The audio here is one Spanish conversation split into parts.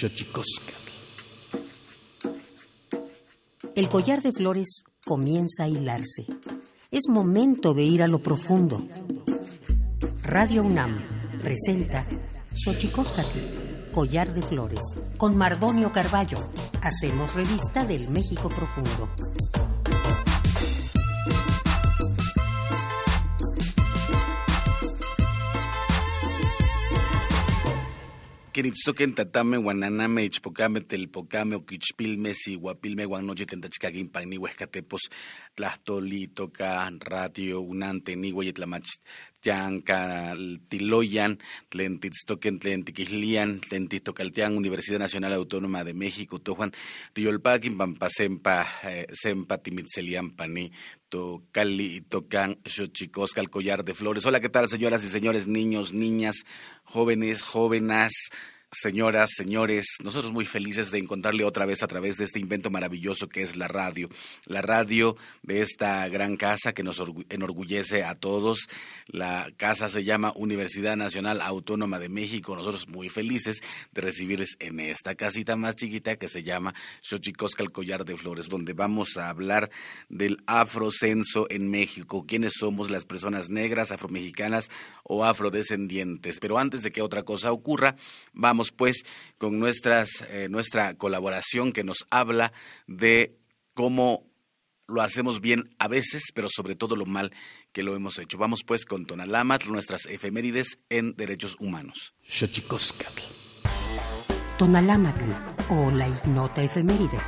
Xochikozkatl. El collar de flores comienza a hilarse. Es momento de ir a lo profundo. Radio UNAM presenta Xochikozkatl, collar de flores, con Mardonio Carballo. Hacemos revista del México profundo. Queritztoquen tatame, guananame, ichpocame, telpocame, oquichpilme, siguapilme, guanoche, tentachicaguin, panihuescatepos, tlastoli, toca, ratio, unante, nihuey, tlamach, tianca, tiloyan, tlentitztoquen, tlentiquislian, tlentistocaltian, Universidad Nacional Autónoma de México, tojuan, tiolpaquin, pampasempa, sempa, timitzelian, pani, Tocali y Tocan Xochikozkatl, collar de flores. Hola, ¿qué tal, señoras y señores, niños, niñas, jóvenes, jóvenes, señoras, señores? Nosotros muy felices de encontrarle otra vez a través de este invento maravilloso que es la radio de esta gran casa que nos enorgullece a todos. La casa se llama Universidad Nacional Autónoma de México. Nosotros muy felices de recibirles en esta casita más chiquita que se llama Xochikozkatl, collar de flores, donde vamos a hablar del afrocenso en México, quiénes somos las personas negras, afromexicanas o afrodescendientes. Pero antes de que otra cosa ocurra, vamos pues con nuestra colaboración que nos habla de cómo lo hacemos bien a veces, pero sobre todo lo mal que lo hemos hecho. Vamos pues con Tonalámatl, nuestras efemérides en derechos humanos. Xochikozkatl. Tonalámatl, o la ignota efeméride.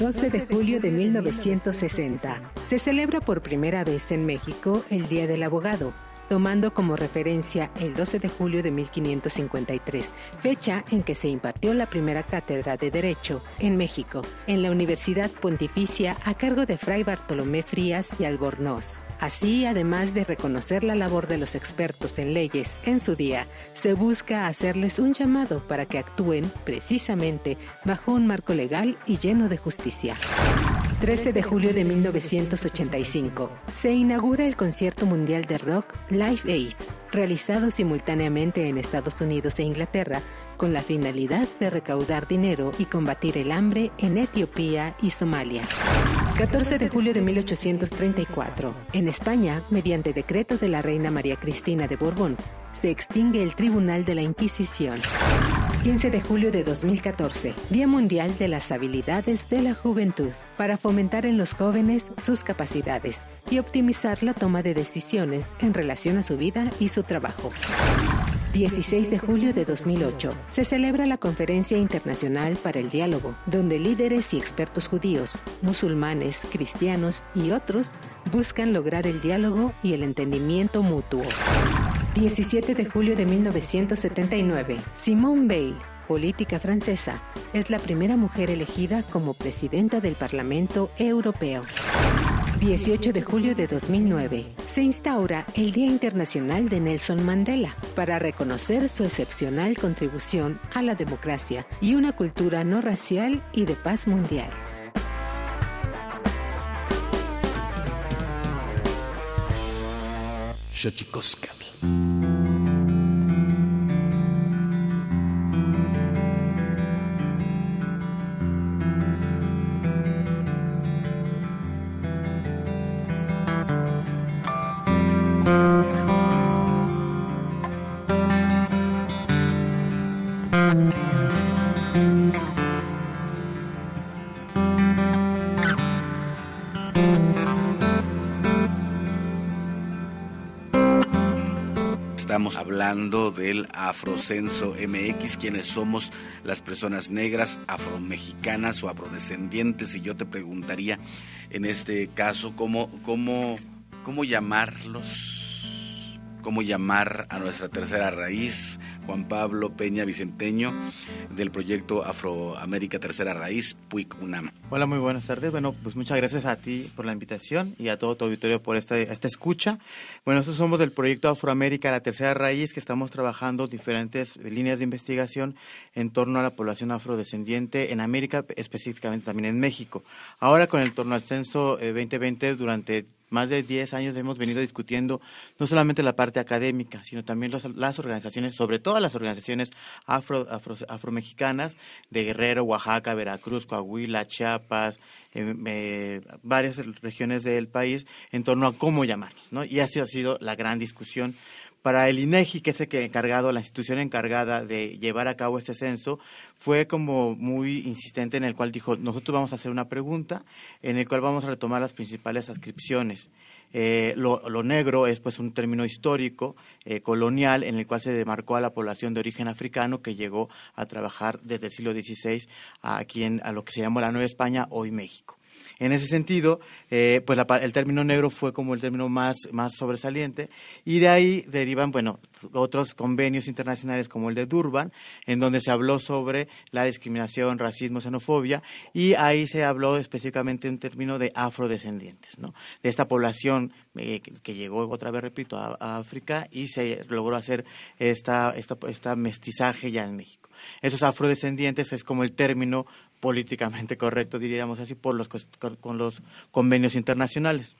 12 de julio de 1960, se celebra por primera vez en México el Día del Abogado, tomando como referencia el 12 de julio de 1553, fecha en que se impartió la primera cátedra de Derecho en México, en la Universidad Pontificia a cargo de Fray Bartolomé Frías y Albornoz. Así, además de reconocer la labor de los expertos en leyes en su día, se busca hacerles un llamado para que actúen precisamente bajo un marco legal y lleno de justicia. 13 de julio de 1985, se inaugura el concierto mundial de rock Live Aid, realizado simultáneamente en Estados Unidos e Inglaterra, con la finalidad de recaudar dinero y combatir el hambre en Etiopía y Somalia. 14 de julio de 1834, en España, mediante decreto de la reina María Cristina de Borbón, se extingue el Tribunal de la Inquisición. 15 de julio de 2014, Día Mundial de las Habilidades de la Juventud, para fomentar en los jóvenes sus capacidades y optimizar la toma de decisiones en relación a su vida y su trabajo. 16 de julio de 2008, se celebra la Conferencia Internacional para el Diálogo, donde líderes y expertos judíos, musulmanes, cristianos y otros buscan lograr el diálogo y el entendimiento mutuo. 17 de julio de 1979, Simone Veil, política francesa, es la primera mujer elegida como presidenta del Parlamento Europeo. 18 de julio de 2009, se instaura el Día Internacional de Nelson Mandela para reconocer su excepcional contribución a la democracia y una cultura no racial y de paz mundial. Xochikozkatl. Estamos hablando del Afrocenso MX, quienes somos las personas negras, afromexicanas o afrodescendientes. Y yo te preguntaría, en este caso, ¿cómo llamarlos? ¿Cómo llamar a nuestra tercera raíz? Juan Pablo Peña Vicenteño, del proyecto Afroamérica Tercera Raíz, PUIC UNAM. Hola, muy buenas tardes. Bueno, pues muchas gracias a ti por la invitación y a todo tu auditorio por esta escucha. Bueno, nosotros somos del proyecto Afroamérica La Tercera Raíz, que estamos trabajando diferentes líneas de investigación en torno a la población afrodescendiente en América, específicamente también en México. Ahora, con el torno al censo 2020, durante más de 10 años hemos venido discutiendo no solamente la parte académica, sino también las organizaciones, sobre todo las organizaciones afromexicanas de Guerrero, Oaxaca, Veracruz, Coahuila, Chiapas, varias regiones del país, en torno a cómo llamarlos, ¿no? Y así ha sido la gran discusión. Para el INEGI, que es la institución encargada de llevar a cabo este censo, fue como muy insistente, en el cual dijo: nosotros vamos a hacer una pregunta en el cual vamos a retomar las principales adscripciones. Lo negro es pues un término histórico, colonial, en el cual se demarcó a la población de origen africano que llegó a trabajar desde el siglo XVI a lo que se llamó la Nueva España, hoy México. En ese sentido, pues el término negro fue como el término más sobresaliente, y de ahí derivan, bueno, otros convenios internacionales como el de Durban, en donde se habló sobre la discriminación, racismo, xenofobia, y ahí se habló específicamente en términos de afrodescendientes, ¿no? De esta población que llegó, otra vez repito, a África, y se logró hacer esta mestizaje ya en México. Esos afrodescendientes es como el término políticamente correcto, diríamos así, con los convenios internacionales.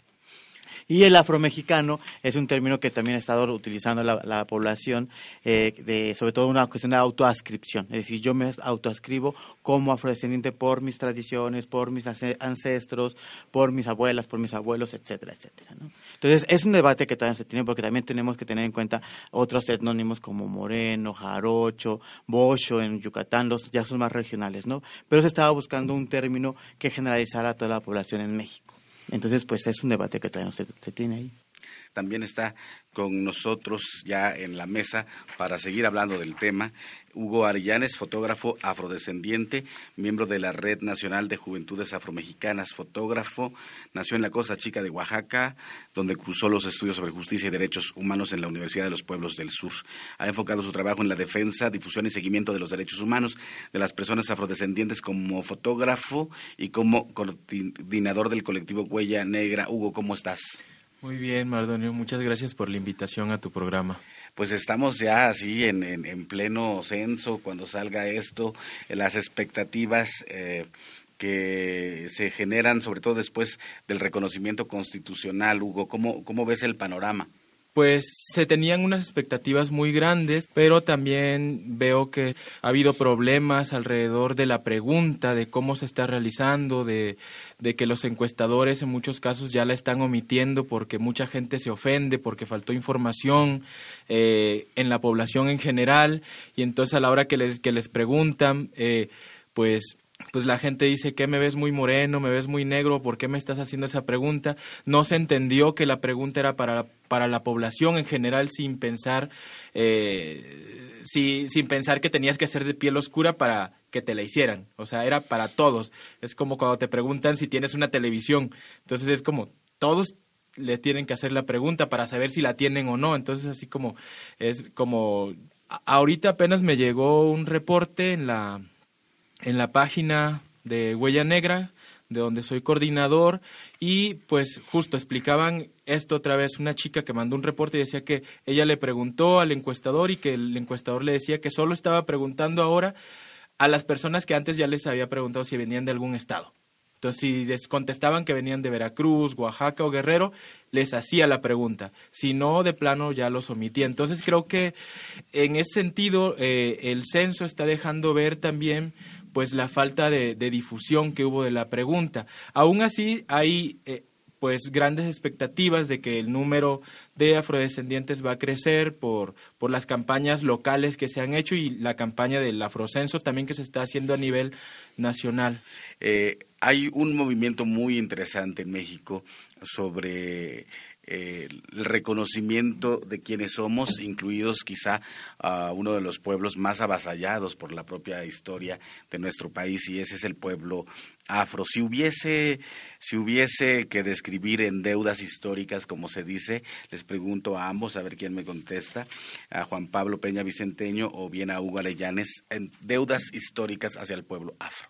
Y el afromexicano es un término que también ha estado utilizando la población, sobre todo una cuestión de autoascripción. Es decir, yo me autoascribo como afrodescendiente por mis tradiciones, por mis ancestros, por mis abuelas, por mis abuelos, etcétera, etcétera, ¿no? Entonces, es un debate que todavía se tiene, porque también tenemos que tener en cuenta otros etnónimos como moreno, jarocho, bocho en Yucatán, los ya son más regionales, ¿no? Pero se estaba buscando un término que generalizara a toda la población en México. Entonces, pues es un debate que todavía no se tiene ahí. también está con nosotros ya en la mesa para seguir hablando del tema. Hugo Arellanes, fotógrafo afrodescendiente, miembro de la Red Nacional de Juventudes Afromexicanas, fotógrafo, nació en la Costa Chica de Oaxaca, donde cursó los estudios sobre justicia y derechos humanos en la Universidad de los Pueblos del Sur. Ha enfocado su trabajo en la defensa, difusión y seguimiento de los derechos humanos de las personas afrodescendientes como fotógrafo y como coordinador del colectivo Huella Negra. Hugo, ¿cómo estás? Muy bien, Mardonio, muchas gracias por la invitación a tu programa. Pues estamos ya así en pleno censo cuando salga esto, las expectativas que se generan, sobre todo después del reconocimiento constitucional. Hugo, ¿cómo ves el panorama? Pues se tenían unas expectativas muy grandes, pero también veo que ha habido problemas alrededor de la pregunta, de cómo se está realizando, de que los encuestadores en muchos casos ya la están omitiendo porque mucha gente se ofende, porque faltó información en la población en general, y entonces a la hora que les preguntan, pues la gente dice que me ves muy moreno, me ves muy negro, ¿por qué me estás haciendo esa pregunta? No se entendió que la pregunta era para la población en general, sin pensar que tenías que ser de piel oscura para que te la hicieran. O sea, era para todos. Es como cuando te preguntan si tienes una televisión. Entonces es como todos le tienen que hacer la pregunta para saber si la tienen o no. Entonces así como es como ahorita apenas me llegó un reporte en la página de Huella Negra, de donde soy coordinador, y pues justo explicaban esto otra vez, una chica que mandó un reporte y decía que ella le preguntó al encuestador y que el encuestador le decía que solo estaba preguntando ahora a las personas que antes ya les había preguntado si venían de algún estado. Entonces, si les contestaban que venían de Veracruz, Oaxaca o Guerrero, les hacía la pregunta. Si no, de plano ya los omitía. Entonces, creo que en ese sentido el censo está dejando ver también pues la falta de difusión que hubo de la pregunta. Aún así, hay pues grandes expectativas de que el número de afrodescendientes va a crecer por las campañas locales que se han hecho y la campaña del afrocenso también que se está haciendo a nivel nacional. Hay un movimiento muy interesante en México sobre el reconocimiento de quienes somos, incluidos quizá a uno de los pueblos más avasallados por la propia historia de nuestro país, y ese es el pueblo afro. Si hubiese que describir en deudas históricas, como se dice, les pregunto a ambos, a ver quién me contesta, a Juan Pablo Peña Vicenteño o bien a Hugo Arellanes, en deudas históricas hacia el pueblo afro.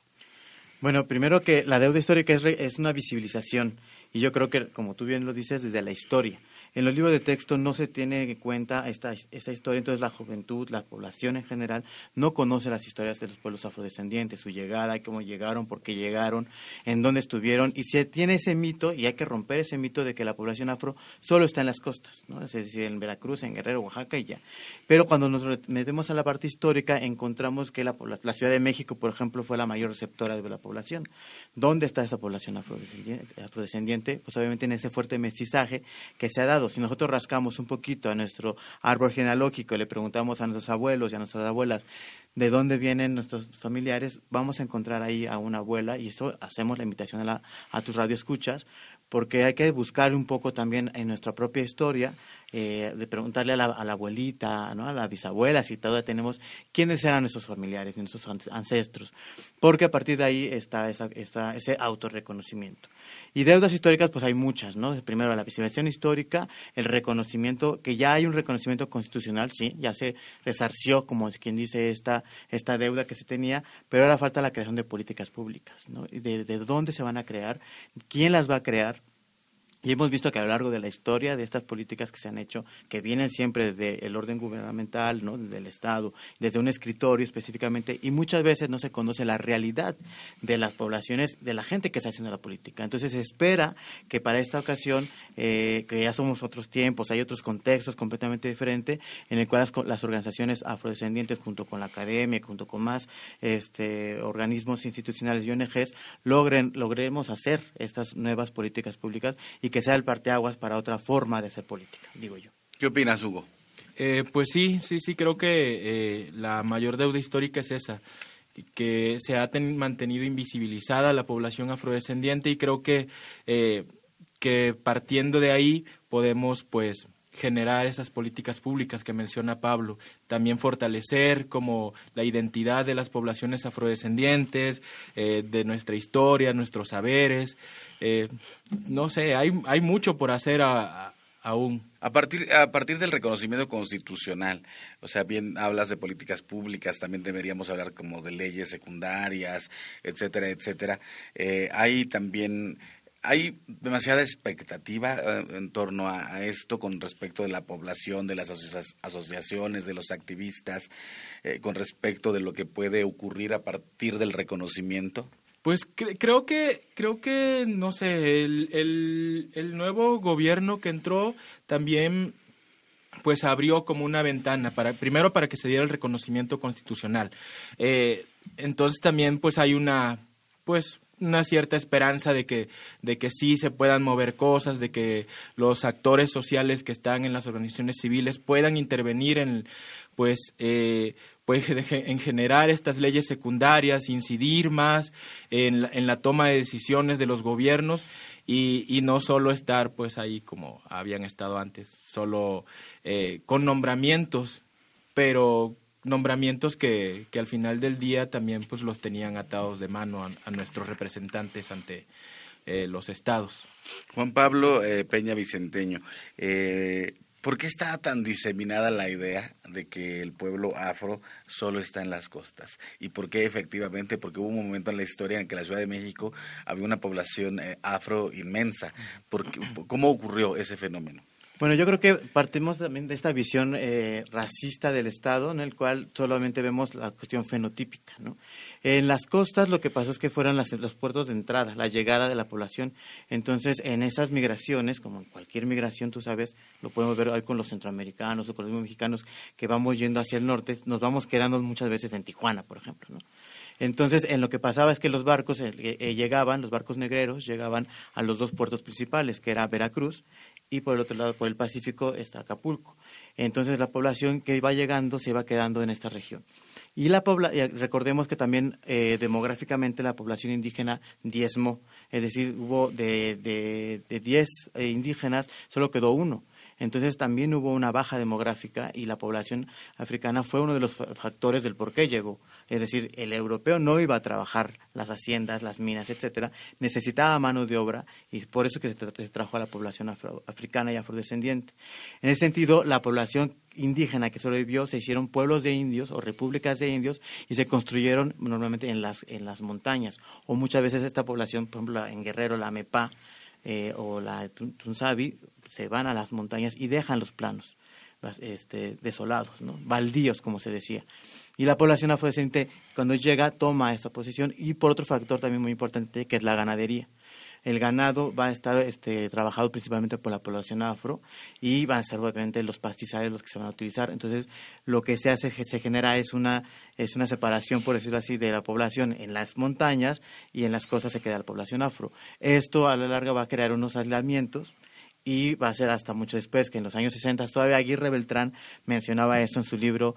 Bueno, primero que la deuda histórica es una visibilización. Y yo creo que, como tú bien lo dices, desde la historia. En los libros de texto no se tiene en cuenta esta historia, entonces la juventud, la población en general, no conoce las historias de los pueblos afrodescendientes, su llegada, cómo llegaron, por qué llegaron, en dónde estuvieron. Y se tiene ese mito, y hay que romper ese mito de que la población afro solo está en las costas, ¿no? Es decir, en Veracruz, en Guerrero, Oaxaca y ya. Pero cuando nos metemos a la parte histórica, encontramos que la Ciudad de México, por ejemplo, fue la mayor receptora de la población. ¿Dónde está esa población afrodescendiente? Pues obviamente en ese fuerte mestizaje que se ha dado. Si nosotros rascamos un poquito a nuestro árbol genealógico y le preguntamos a nuestros abuelos y a nuestras abuelas de dónde vienen nuestros familiares, vamos a encontrar ahí a una abuela, y esto hacemos la invitación a tus radioescuchas, porque hay que buscar un poco también en nuestra propia historia, de preguntarle a la abuelita, ¿no? A la bisabuela, si todavía tenemos, quiénes eran nuestros familiares, nuestros ancestros, porque a partir de ahí está ese autorreconocimiento. Y deudas históricas, pues hay muchas, ¿no? Primero, la visibilización histórica, el reconocimiento, que ya hay un reconocimiento constitucional, sí, ya se resarció, como quien dice, esta deuda que se tenía, pero ahora falta la creación de políticas públicas, ¿no? ¿De dónde se van a crear? ¿Quién las va a crear? Y hemos visto que a lo largo de la historia de estas políticas que se han hecho, que vienen siempre desde el orden gubernamental, ¿no? Desde el Estado, desde un escritorio específicamente, y muchas veces no se conoce la realidad de las poblaciones, de la gente que está haciendo la política. Entonces se espera que para esta ocasión, que ya somos otros tiempos, hay otros contextos completamente diferentes, en el cual las organizaciones afrodescendientes, junto con la academia, junto con más organismos institucionales y ONGs, logremos hacer estas nuevas políticas públicas y que sea el parteaguas para otra forma de hacer política, digo yo. ¿Qué opinas, Hugo? Pues sí, creo que la mayor deuda histórica es esa, que se ha mantenido invisibilizada la población afrodescendiente, y creo que que partiendo de ahí podemos pues generar esas políticas públicas que menciona Pablo, también fortalecer como la identidad de las poblaciones afrodescendientes, de nuestra historia, nuestros saberes, no sé, hay mucho por hacer aún. A partir del reconocimiento constitucional, o sea, bien hablas de políticas públicas, también deberíamos hablar como de leyes secundarias, etcétera, etcétera. Hay demasiada expectativa en torno a esto con respecto de la población, de las asociaciones, de los activistas, con respecto de lo que puede ocurrir a partir del reconocimiento. Pues creo que no sé, el nuevo gobierno que entró también pues abrió como una ventana para que se diera el reconocimiento constitucional. Entonces también pues hay una cierta esperanza de que sí se puedan mover cosas, de que los actores sociales que están en las organizaciones civiles puedan intervenir en generar estas leyes secundarias, incidir más en la toma de decisiones de los gobiernos y no solo estar pues ahí como habían estado antes, solo con nombramientos, pero nombramientos que al final del día también pues los tenían atados de mano a nuestros representantes ante los estados. Juan Pablo Peña Vicenteño, ¿por qué está tan diseminada la idea de que el pueblo afro solo está en las costas? ¿Y por qué efectivamente? Porque hubo un momento en la historia en que en la Ciudad de México había una población afro inmensa. ¿Cómo ocurrió ese fenómeno? Bueno, yo creo que partimos también de esta visión racista del Estado, en el cual solamente vemos la cuestión fenotípica, ¿no? En las costas lo que pasó es que fueron los puertos de entrada, la llegada de la población. Entonces, en esas migraciones, como en cualquier migración, tú sabes, lo podemos ver hoy con los centroamericanos o con los mexicanos que vamos yendo hacia el norte, nos vamos quedando muchas veces en Tijuana, por ejemplo, ¿no? Entonces, en lo que pasaba es que los barcos llegaban, los barcos negreros llegaban a los dos puertos principales, que era Veracruz, y por el otro lado, por el Pacífico, está Acapulco. Entonces, la población que iba llegando se iba quedando en esta región. Y recordemos que también demográficamente la población indígena diezmó, es decir, hubo de 10 indígenas, solo quedó uno. Entonces también hubo una baja demográfica y la población africana fue uno de los factores del por qué llegó. Es decir, el europeo no iba a trabajar las haciendas, las minas, etcétera. Necesitaba mano de obra y por eso que se trajo a la población africana y afrodescendiente. En ese sentido, la población indígena que sobrevivió, se hicieron pueblos de indios o repúblicas de indios y se construyeron normalmente en las montañas. O muchas veces esta población, por ejemplo, en Guerrero, la Mepá o la Tunzabi, se van a las montañas y dejan los planos desolados, ¿no? Baldíos, como se decía. Y la población afrodescendiente, cuando llega, toma esta posición. Y por otro factor también muy importante, que es la ganadería. El ganado va a estar trabajado principalmente por la población afro y van a ser obviamente los pastizales los que se van a utilizar. Entonces, lo que se hace, se genera es una separación, por decirlo así, de la población en las montañas y en las costas se queda la población afro. Esto a la larga va a crear unos aislamientos. Y va a ser hasta mucho después, que en los años 60, todavía Aguirre Beltrán mencionaba esto en su libro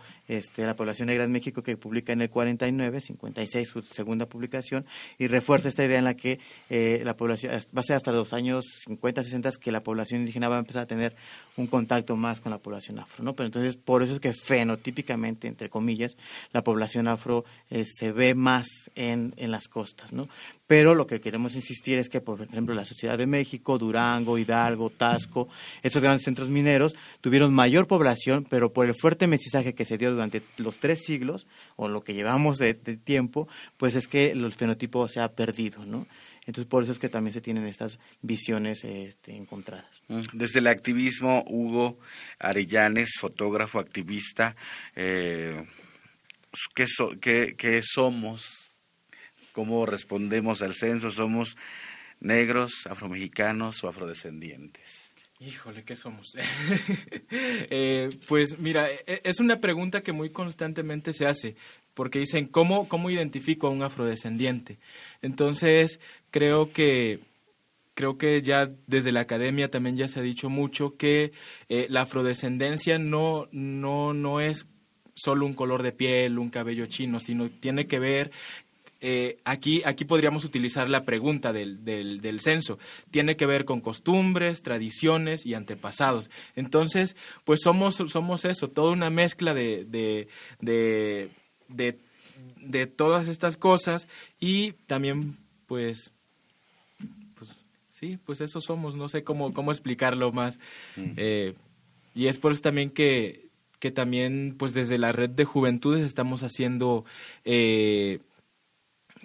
La población negra en México, que publica en el 49, 56, su segunda publicación, y refuerza esta idea en la que la población va a ser hasta los años 50, 60, que la población indígena va a empezar a tener un contacto más con la población afro, ¿no? Pero entonces, por eso es que fenotípicamente, entre comillas, la población afro se ve más en las costas, ¿no? Pero lo que queremos insistir es que, por ejemplo, la Ciudad de México, Durango, Hidalgo, Tasco, estos grandes centros mineros tuvieron mayor población, pero por el fuerte mestizaje que se dio durante los 3 siglos, o lo que llevamos de tiempo, pues es que el fenotipo se ha perdido, ¿no? Entonces, por eso es que también se tienen estas visiones encontradas. Desde el activismo, Hugo Arellanes, fotógrafo, activista, ¿qué somos? ¿Cómo respondemos al censo? ¿Somos negros, afromexicanos o afrodescendientes? Híjole, ¿qué somos? Pues mira, es una pregunta que muy constantemente se hace, porque dicen, ¿cómo identifico a un afrodescendiente? Entonces, creo que ya desde la academia también ya se ha dicho mucho que la afrodescendencia no es solo un color de piel, un cabello chino, sino tiene que ver Aquí podríamos utilizar la pregunta del censo. Tiene que ver con costumbres, tradiciones y antepasados. Entonces, pues somos eso, toda una mezcla de todas estas cosas, y también, pues eso somos. No sé cómo explicarlo más. Y es por eso también que también, pues desde la Red de Juventudes estamos haciendo...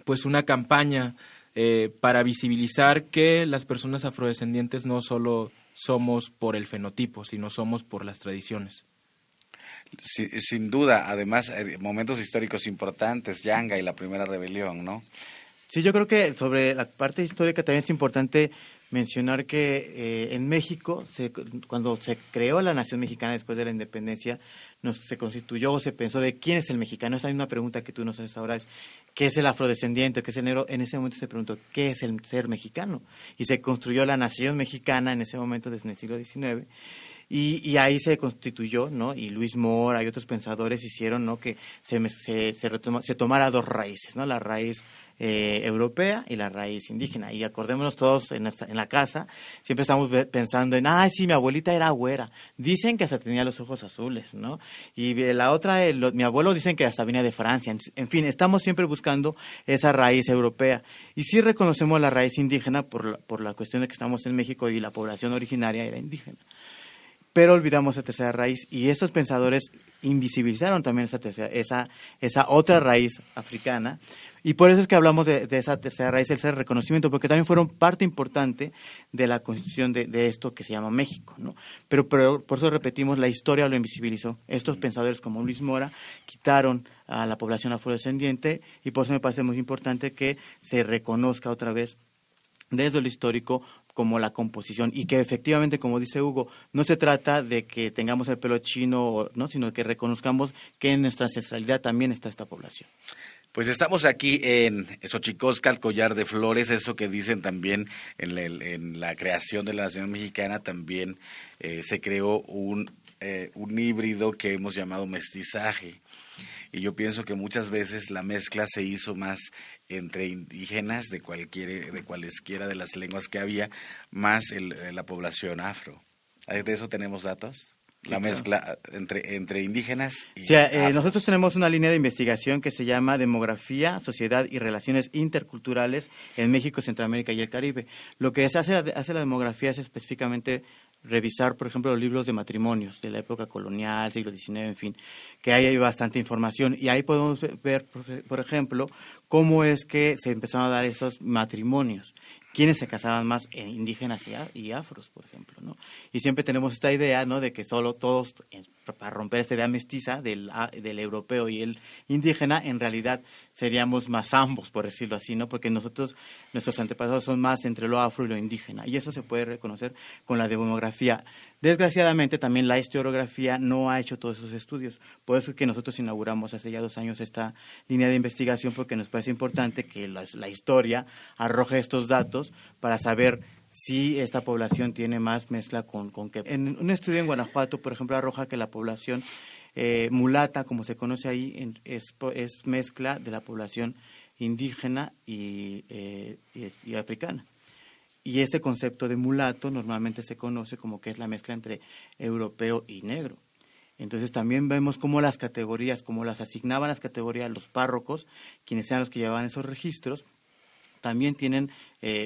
pues una campaña para visibilizar que las personas afrodescendientes no solo somos por el fenotipo, sino somos por las tradiciones. Sí, sin duda, además, momentos históricos importantes, Yanga y la primera rebelión, ¿no? Sí, yo creo que sobre la parte histórica también es importante mencionar que en México, cuando se creó la nación mexicana después de la independencia, se constituyó o se pensó de quién es el mexicano. Esa misma pregunta que tú nos haces ahora es, ¿qué es el afrodescendiente? ¿Qué es el negro? En ese momento se preguntó, ¿qué es el ser mexicano? Y se construyó la nación mexicana en ese momento, desde el siglo XIX. Y ahí se constituyó, ¿no? Y Luis Mora y otros pensadores hicieron, ¿no?, que se tomara dos raíces, ¿no? La raíz europea y la raíz indígena. Y acordémonos todos en la casa, siempre estamos pensando en, sí, mi abuelita era güera. Dicen que hasta tenía los ojos azules, ¿no? Y la otra, mi abuelo, dicen que hasta venía de Francia. En fin, estamos siempre buscando esa raíz europea. Y sí reconocemos la raíz indígena por la cuestión de que estamos en México y la población originaria era indígena. Pero olvidamos la tercera raíz, y estos pensadores invisibilizaron también esa otra raíz africana, y por eso es que hablamos de esa tercera raíz, el ser reconocimiento, porque también fueron parte importante de la constitución de esto que se llama México, ¿no? Pero por eso repetimos, la historia lo invisibilizó. Estos pensadores como Luis Mora quitaron a la población afrodescendiente, y por eso me parece muy importante que se reconozca otra vez desde lo histórico como la composición, y que efectivamente, como dice Hugo, no se trata de que tengamos el pelo chino, ¿no?, sino que reconozcamos que en nuestra ancestralidad también está esta población. Pues estamos aquí en Xochikozkatl, collar de flores, eso que dicen también en la creación de la Nación Mexicana, también se creó un híbrido que hemos llamado mestizaje. Y yo pienso que muchas veces la mezcla se hizo más entre indígenas de cualesquiera de las lenguas que había, más la población afro. ¿De eso tenemos datos? La mezcla entre indígenas y afros. Nosotros tenemos una línea de investigación que se llama Demografía, Sociedad y Relaciones Interculturales en México, Centroamérica y el Caribe. Lo que se hace la demografía es específicamente revisar, por ejemplo, los libros de matrimonios de la época colonial, siglo XIX, en fin, que ahí hay bastante información. Y ahí podemos ver, por ejemplo, cómo es que se empezaron a dar esos matrimonios. ¿Quiénes se casaban más? Indígenas y afros, por ejemplo, ¿no? Y siempre tenemos esta idea, ¿no?, de que solo todos, para romper esta idea mestiza del europeo y el indígena, en realidad seríamos más ambos, por decirlo así, ¿no? Porque nuestros antepasados son más entre lo afro y lo indígena. Y eso se puede reconocer con la demografía. Desgraciadamente, también la historiografía no ha hecho todos esos estudios. Por eso es que nosotros inauguramos hace ya 2 años esta línea de investigación, porque nos parece importante que la historia arroje estos datos para saber si esta población tiene más mezcla con qué. En un estudio en Guanajuato, por ejemplo, arroja que la población mulata, como se conoce ahí, es mezcla de la población indígena y africana. Y este concepto de mulato normalmente se conoce como que es la mezcla entre europeo y negro. Entonces también vemos cómo las categorías, cómo las asignaban las categorías los párrocos, quienes sean los que llevaban esos registros, también tienen,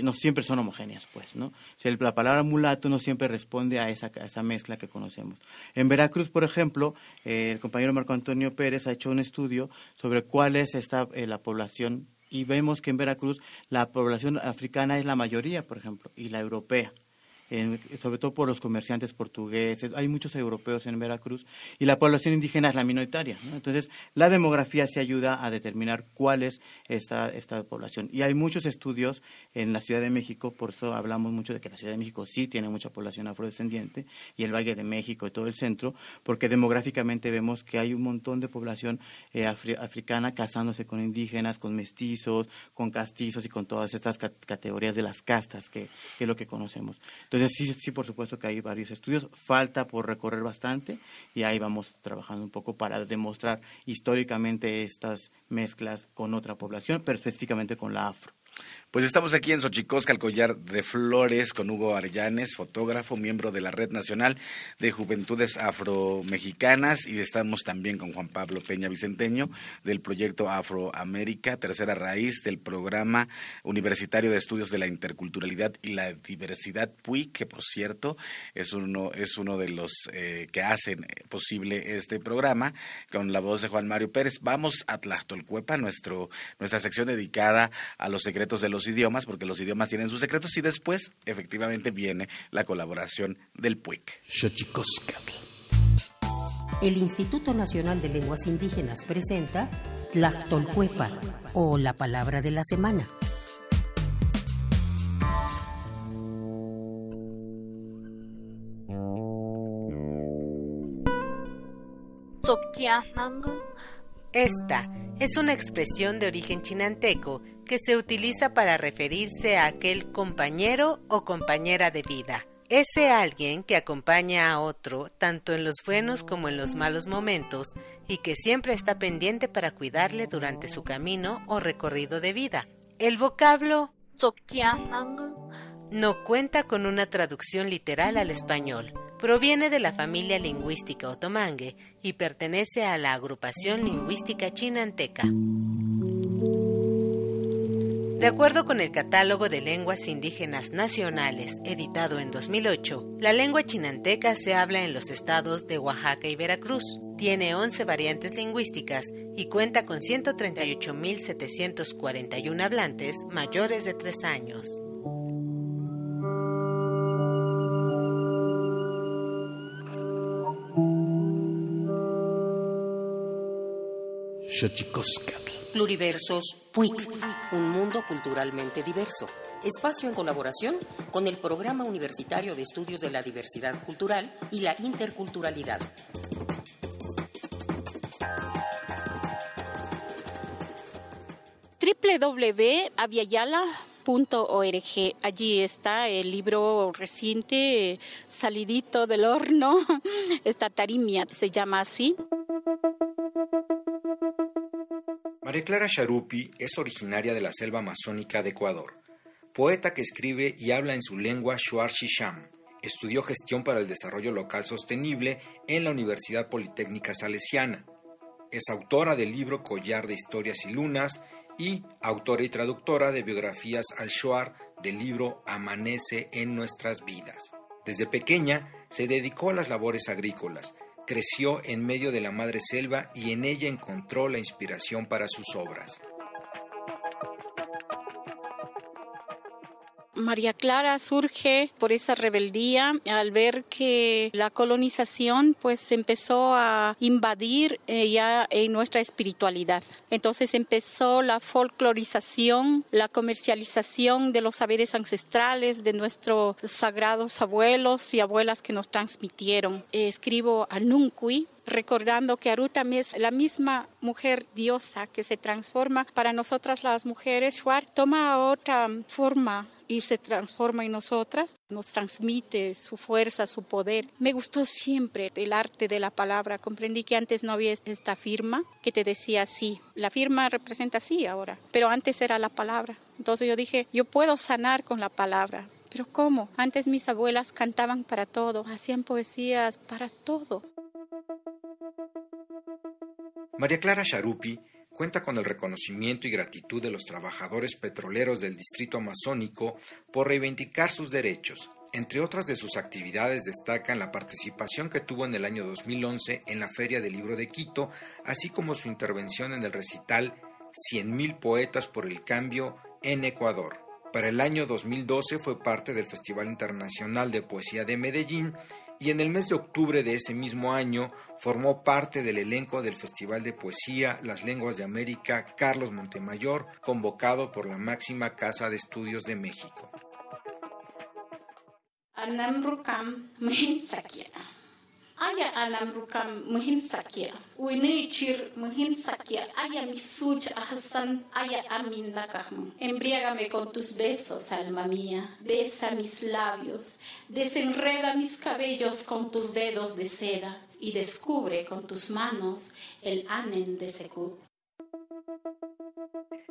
no siempre son homogéneas, pues, ¿no? O sea, la palabra mulato no siempre responde a esa mezcla que conocemos. En Veracruz, por ejemplo, el compañero Marco Antonio Pérez ha hecho un estudio sobre cuál es la población. Y vemos que en Veracruz la población africana es la mayoría, por ejemplo, y la europea, sobre todo por los comerciantes portugueses. Hay muchos europeos en Veracruz y la población indígena es la minoritaria, ¿no? Entonces, la demografía se ayuda a determinar cuál es esta población. Y hay muchos estudios en la Ciudad de México, por eso hablamos mucho de que la Ciudad de México sí tiene mucha población afrodescendiente, y el Valle de México y todo el centro, porque demográficamente vemos que hay un montón de población africana casándose con indígenas, con mestizos, con castizos y con todas estas categorías de las castas, que es lo que conocemos. Entonces, Entonces sí, por supuesto que hay varios estudios, falta por recorrer bastante y ahí vamos trabajando un poco para demostrar históricamente estas mezclas con otra población, pero específicamente con la afro. Pues estamos aquí en Xochicosca, el collar de flores, con Hugo Arellanes, fotógrafo, miembro de la Red Nacional de Juventudes Afromexicanas, y estamos también con Juan Pablo Peña Vicenteño, del proyecto Afroamérica Tercera Raíz, del Programa Universitario de Estudios de la Interculturalidad y la Diversidad PUIC, que por cierto es uno de los que hacen posible este programa, con la voz de Juan Mario Pérez. Vamos a Tlachtolcuepa, nuestra sección dedicada a los secretos de los idiomas, porque los idiomas tienen sus secretos, y después efectivamente viene la colaboración del PUIC. Xochikozkatl. El Instituto Nacional de Lenguas Indígenas presenta Tlachtolcuepa, o la palabra de la semana. Esta es una expresión de origen chinanteco que se utiliza para referirse a aquel compañero o compañera de vida. Ese alguien que acompaña a otro tanto en los buenos como en los malos momentos y que siempre está pendiente para cuidarle durante su camino o recorrido de vida. El vocablo no cuenta con una traducción literal al español. Proviene de la familia lingüística otomangue y pertenece a la agrupación lingüística chinanteca. De acuerdo con el Catálogo de Lenguas Indígenas Nacionales, editado en 2008, la lengua chinanteca se habla en los estados de Oaxaca y Veracruz. Tiene 11 variantes lingüísticas y cuenta con 138.741 hablantes mayores de 3 años. Xochikozkatl. Pluriversos PUIC, un mundo culturalmente diverso. Espacio en colaboración con el Programa Universitario de Estudios de la Diversidad Cultural y la Interculturalidad. www.aviayala.org. Allí está el libro reciente, salidito del horno, esta tarimia se llama así. María Clara Sharupi es originaria de la selva amazónica de Ecuador, poeta que escribe y habla en su lengua Shuar-Shisham. Estudió gestión para el desarrollo local sostenible en la Universidad Politécnica Salesiana. Es autora del libro Collar de Historias y Lunas y autora y traductora de biografías al Shuar del libro Amanece en Nuestras Vidas. Desde pequeña se dedicó a las labores agrícolas. Creció en medio de la madre selva y en ella encontró la inspiración para sus obras. María Clara surge por esa rebeldía al ver que la colonización pues empezó a invadir ya en nuestra espiritualidad. Entonces empezó la folclorización, la comercialización de los saberes ancestrales de nuestros sagrados abuelos y abuelas que nos transmitieron. Escribo a Nuncui, recordando que Aru también es la misma mujer diosa que se transforma. Para nosotras las mujeres, Shuar toma otra forma y se transforma en nosotras, nos transmite su fuerza, su poder. Me gustó siempre el arte de la palabra. Comprendí que antes no había esta firma que te decía sí. La firma representa sí ahora, pero antes era la palabra. Entonces yo dije, yo puedo sanar con la palabra. ¿Pero cómo? Antes mis abuelas cantaban para todo, hacían poesías para todo. María Clara Sharupi cuenta con el reconocimiento y gratitud de los trabajadores petroleros del Distrito Amazónico por reivindicar sus derechos. Entre otras de sus actividades destacan la participación que tuvo en el año 2011 en la Feria del Libro de Quito, así como su intervención en el recital 100.000 Poetas por el Cambio en Ecuador. Para el año 2012 fue parte del Festival Internacional de Poesía de Medellín y en el mes de octubre de ese mismo año formó parte del elenco del Festival de Poesía Las Lenguas de América Carlos Montemayor, convocado por la máxima Casa de Estudios de México. aya alam rukam muhin sakia uine chir muhin sakia aya misuch ahsan aya aminda kahmun. Embriágame con tus besos, alma mía, besa mis labios, desenreda mis cabellos con tus dedos de seda y descubre con tus manos el anen de Sekut.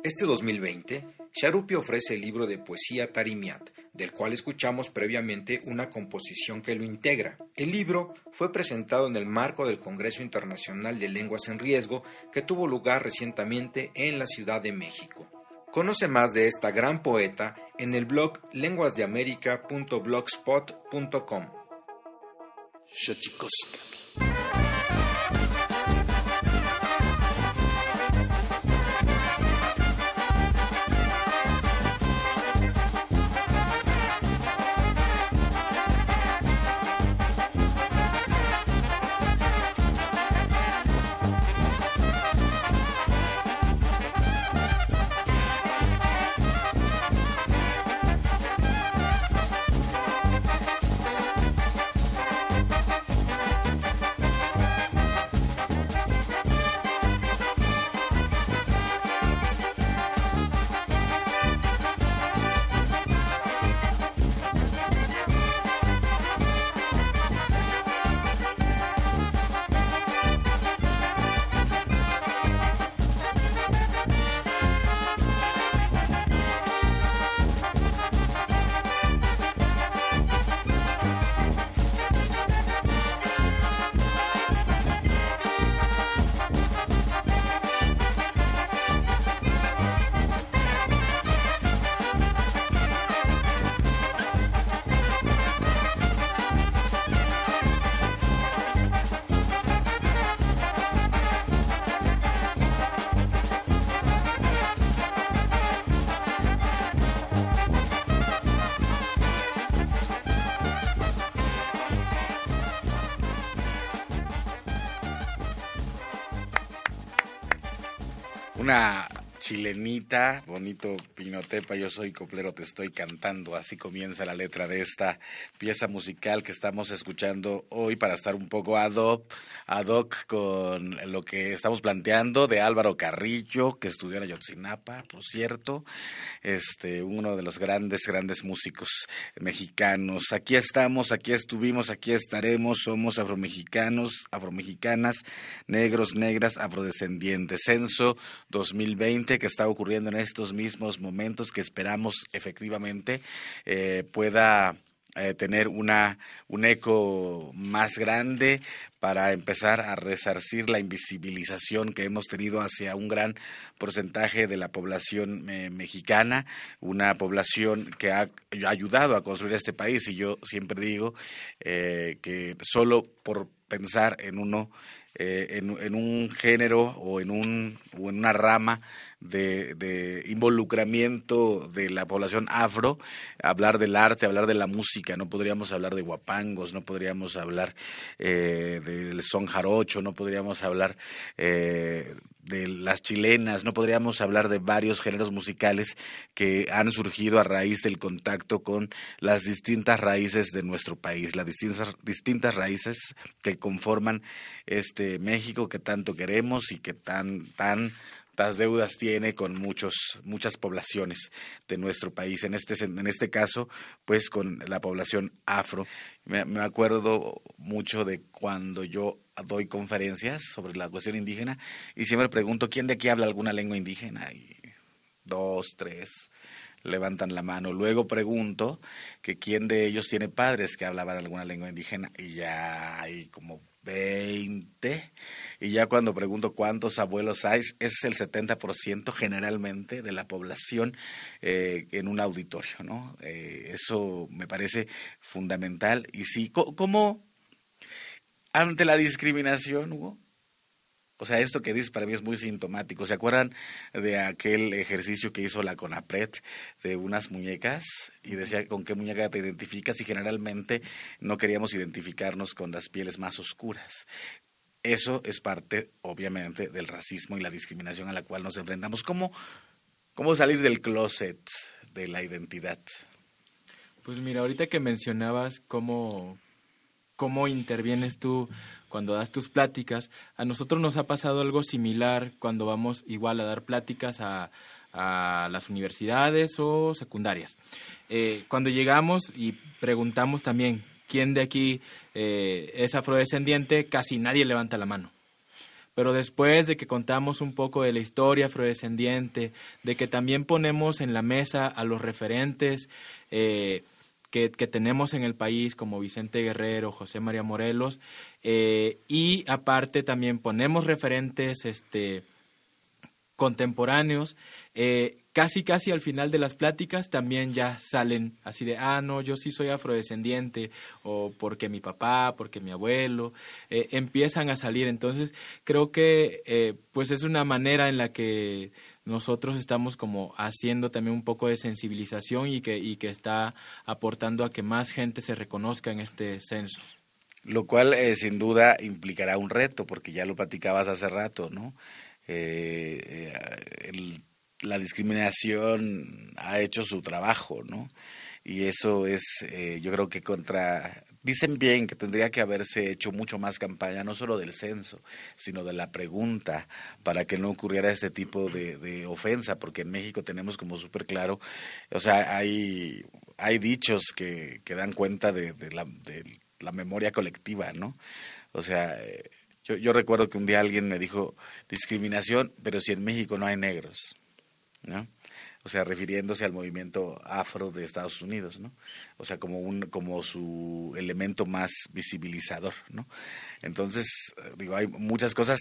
Este 2020, Sharupi ofrece el libro de poesía Tarimiat, del cual escuchamos previamente una composición que lo integra. El libro fue presentado en el marco del Congreso Internacional de Lenguas en Riesgo, que tuvo lugar recientemente en la Ciudad de México. Conoce más de esta gran poeta en el blog lenguasdeamerica.blogspot.com. Xochikozkatl. Una chilenita, bonito Pinotepa, yo soy coplero, te estoy cantando. Así comienza la letra de esta pieza musical que estamos escuchando hoy para estar un poco ad hoc con lo que estamos planteando de Álvaro Carrillo, que estudió en Ayotzinapa, por cierto, uno de los grandes músicos mexicanos. Aquí estamos, aquí estuvimos, aquí estaremos, somos afromexicanos, afromexicanas, negros, negras, afrodescendientes. Censo 2020 que está ocurriendo en estos mismos momentos, que esperamos efectivamente pueda tener un eco más grande para empezar a resarcir la invisibilización que hemos tenido hacia un gran porcentaje de la población mexicana, una población que ha ayudado a construir este país. Y yo siempre digo que solo por pensar en uno, en un género o en una rama de involucramiento de la población afro, hablar del arte, hablar de la música, no podríamos hablar de guapangos, no podríamos hablar del son jarocho, no podríamos hablar de las chilenas, no podríamos hablar de varios géneros musicales que han surgido a raíz del contacto con las distintas raíces de nuestro país, las distintas raíces que conforman este México que tanto queremos y que tantas deudas tiene con muchas poblaciones de nuestro país, en este caso pues con la población afro. Me acuerdo mucho de cuando yo doy conferencias sobre la cuestión indígena y siempre pregunto, ¿quién de aquí habla alguna lengua indígena? Y 2, 3 levantan la mano. Luego pregunto que quién de ellos tiene padres que hablaban alguna lengua indígena y ya hay como 20, y ya cuando pregunto cuántos abuelos hay, es el 70% generalmente de la población en un auditorio, ¿no? Eso me parece fundamental. Y sí, ¿cómo ante la discriminación, Hugo? O sea, esto que dices para mí es muy sintomático. ¿Se acuerdan de aquel ejercicio que hizo la CONAPRED de unas muñecas? Y decía, ¿con qué muñeca te identificas? Y generalmente no queríamos identificarnos con las pieles más oscuras. Eso es parte, obviamente, del racismo y la discriminación a la cual nos enfrentamos. ¿Cómo salir del closet de la identidad? Pues mira, ahorita que mencionabas cómo cómo intervienes tú cuando das tus pláticas. A nosotros nos ha pasado algo similar cuando vamos igual a dar pláticas a las universidades o secundarias. Cuando llegamos y preguntamos también quién de aquí es afrodescendiente, casi nadie levanta la mano. Pero después de que contamos un poco de la historia afrodescendiente, de que también ponemos en la mesa a los referentes que tenemos en el país, como Vicente Guerrero, José María Morelos, y aparte también ponemos referentes contemporáneos, casi al final de las pláticas también ya salen así de, no, yo sí soy afrodescendiente, o porque mi papá, porque mi abuelo, empiezan a salir. Entonces creo que pues es una manera en la que nosotros estamos como haciendo también un poco de sensibilización y que está aportando a que más gente se reconozca en este censo. Lo cual sin duda implicará un reto, porque ya lo platicabas hace rato, ¿no? La discriminación ha hecho su trabajo, ¿no? Y eso es, yo creo que dicen bien que tendría que haberse hecho mucho más campaña, no solo del censo, sino de la pregunta, para que no ocurriera este tipo de ofensa, porque en México tenemos como súper claro, o sea, hay dichos que dan cuenta de la memoria colectiva, ¿no? O sea, yo recuerdo que un día alguien me dijo, discriminación, pero si en México no hay negros, ¿no? O sea, refiriéndose al movimiento afro de Estados Unidos, ¿no? O sea, como su elemento más visibilizador, ¿no? Entonces, digo, hay muchas cosas.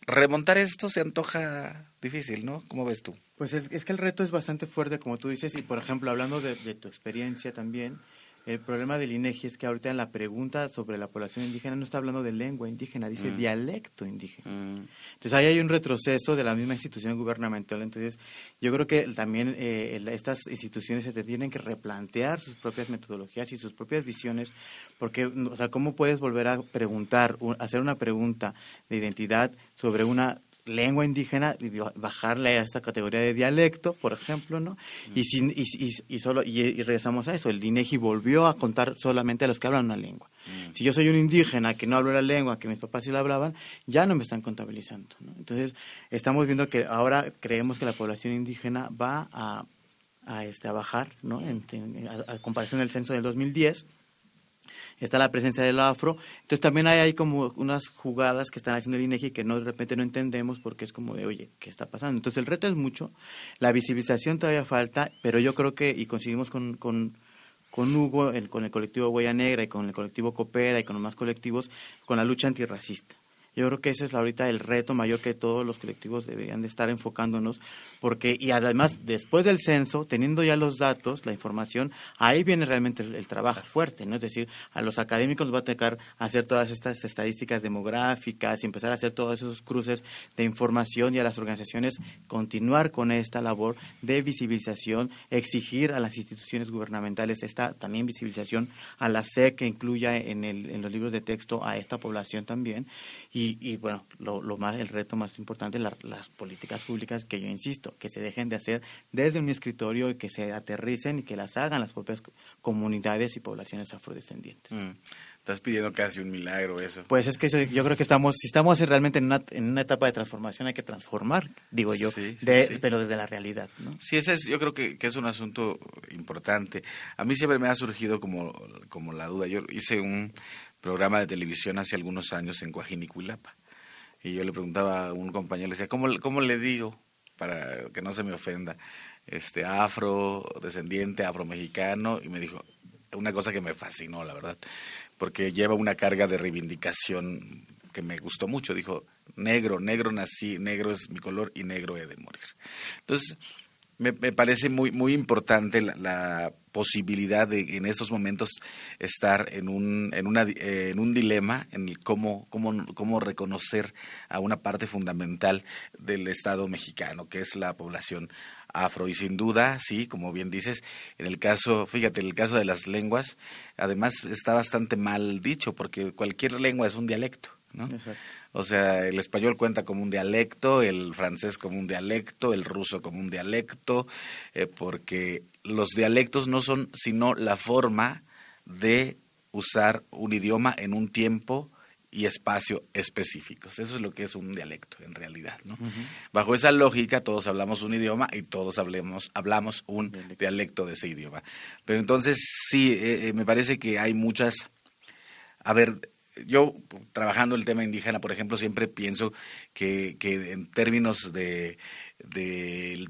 Remontar esto se antoja difícil, ¿no? ¿Cómo ves tú? Pues es que el reto es bastante fuerte, como tú dices, y por ejemplo, hablando de tu experiencia también, el problema del INEGI es que ahorita en la pregunta sobre la población indígena no está hablando de lengua indígena, dice dialecto indígena. Entonces ahí hay un retroceso de la misma institución gubernamental. Entonces yo creo que también estas instituciones se tienen que replantear sus propias metodologías y sus propias visiones, porque, o sea, ¿cómo puedes volver a preguntar, hacer una pregunta de identidad sobre una lengua indígena, bajarle a esta categoría de dialecto, por ejemplo, ¿no? Y regresamos a eso. El INEGI volvió a contar solamente a los que hablan una lengua. Si yo soy un indígena que no hablo la lengua, que mis papás sí la hablaban, ya no me están contabilizando, ¿no? Entonces estamos viendo que ahora creemos que la población indígena va a bajar, ¿no? A comparación del censo del 2010. Está la presencia del afro. Entonces también hay como unas jugadas que están haciendo el INEGI que no, de repente no entendemos, porque es como de, oye, ¿qué está pasando? Entonces el reto es mucho, la visibilización todavía falta, pero yo creo que, y coincidimos con Hugo, con el colectivo Huella Negra y con el colectivo Coopera y con los más colectivos, con la lucha antirracista. Yo creo que ese es ahorita el reto mayor que todos los colectivos deberían de estar enfocándonos, porque, y además después del censo, teniendo ya los datos, la información, ahí viene realmente el trabajo fuerte, ¿no? Es decir, a los académicos les va a tocar hacer todas estas estadísticas demográficas y empezar a hacer todos esos cruces de información, y a las organizaciones continuar con esta labor de visibilización, exigir a las instituciones gubernamentales esta también visibilización, a la SEC que incluya en los libros de texto a esta población también. Y bueno, el reto más importante, las políticas públicas, que yo insisto, que se dejen de hacer desde un escritorio y que se aterricen y que las hagan las propias comunidades y poblaciones afrodescendientes. Estás pidiendo casi un milagro eso. Pues es que eso, yo creo que si estamos realmente en una etapa de transformación, hay que transformar, digo yo, sí. Pero desde la realidad, ¿no? Sí, ese es, yo creo que es un asunto importante. A mí siempre me ha surgido como la duda. Yo hice un programa de televisión hace algunos años en Cuajinicuilapa, y yo le preguntaba a un compañero, le decía, ¿cómo le digo para que no se me ofenda? Afrodescendiente, afromexicano, y me dijo una cosa que me fascinó, la verdad, porque lleva una carga de reivindicación que me gustó mucho. Dijo, negro nací, negro es mi color y negro he de morir. Entonces, me parece muy, muy importante la posibilidad de en estos momentos estar en un dilema en el cómo reconocer a una parte fundamental del Estado mexicano, que es la población afro. Y sin duda, sí, como bien dices, en el caso de las lenguas, además está bastante mal dicho, porque cualquier lengua es un dialecto, ¿no? Exacto. O sea, el español cuenta como un dialecto, el francés como un dialecto, el ruso como un dialecto, porque los dialectos no son sino la forma de usar un idioma en un tiempo y espacio específicos. Eso es lo que es un dialecto en realidad, ¿no? Uh-huh. Bajo esa lógica todos hablamos un idioma y todos hablamos un dialecto de ese idioma. Pero entonces sí, me parece que hay muchas... A ver, yo trabajando el tema indígena, por ejemplo, siempre pienso que en términos del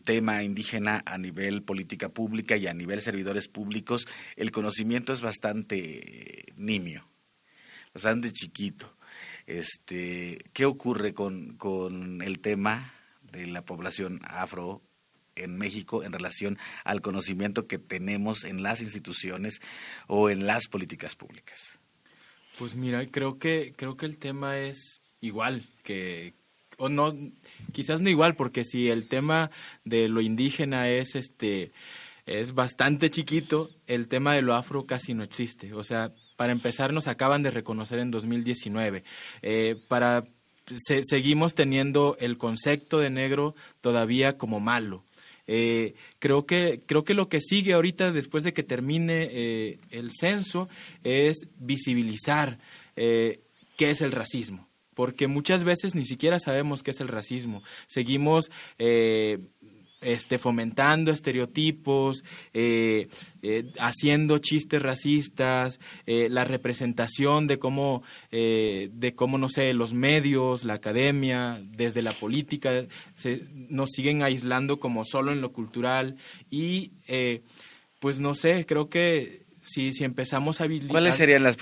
tema indígena a nivel política pública y a nivel servidores públicos, el conocimiento es bastante nimio, bastante chiquito. ¿Qué ocurre con el tema de la población afro en México en relación al conocimiento que tenemos en las instituciones o en las políticas públicas? Pues mira, creo que el tema es igual que, o no, quizás no igual, porque si el tema de lo indígena es es bastante chiquito, el tema de lo afro casi no existe. O sea, para empezar, nos acaban de reconocer en 2019. Seguimos teniendo el concepto de negro todavía como malo. Creo que lo que sigue ahorita, después de que termine el censo, es visibilizar qué es el racismo. Porque muchas veces ni siquiera sabemos qué es el racismo. Seguimos... fomentando estereotipos, haciendo chistes racistas, la representación de cómo, no sé, los medios, la academia, desde la política, nos siguen aislando como solo en lo cultural. Y, pues no sé, creo que... Si empezamos a habilitar... ¿Cuáles serían las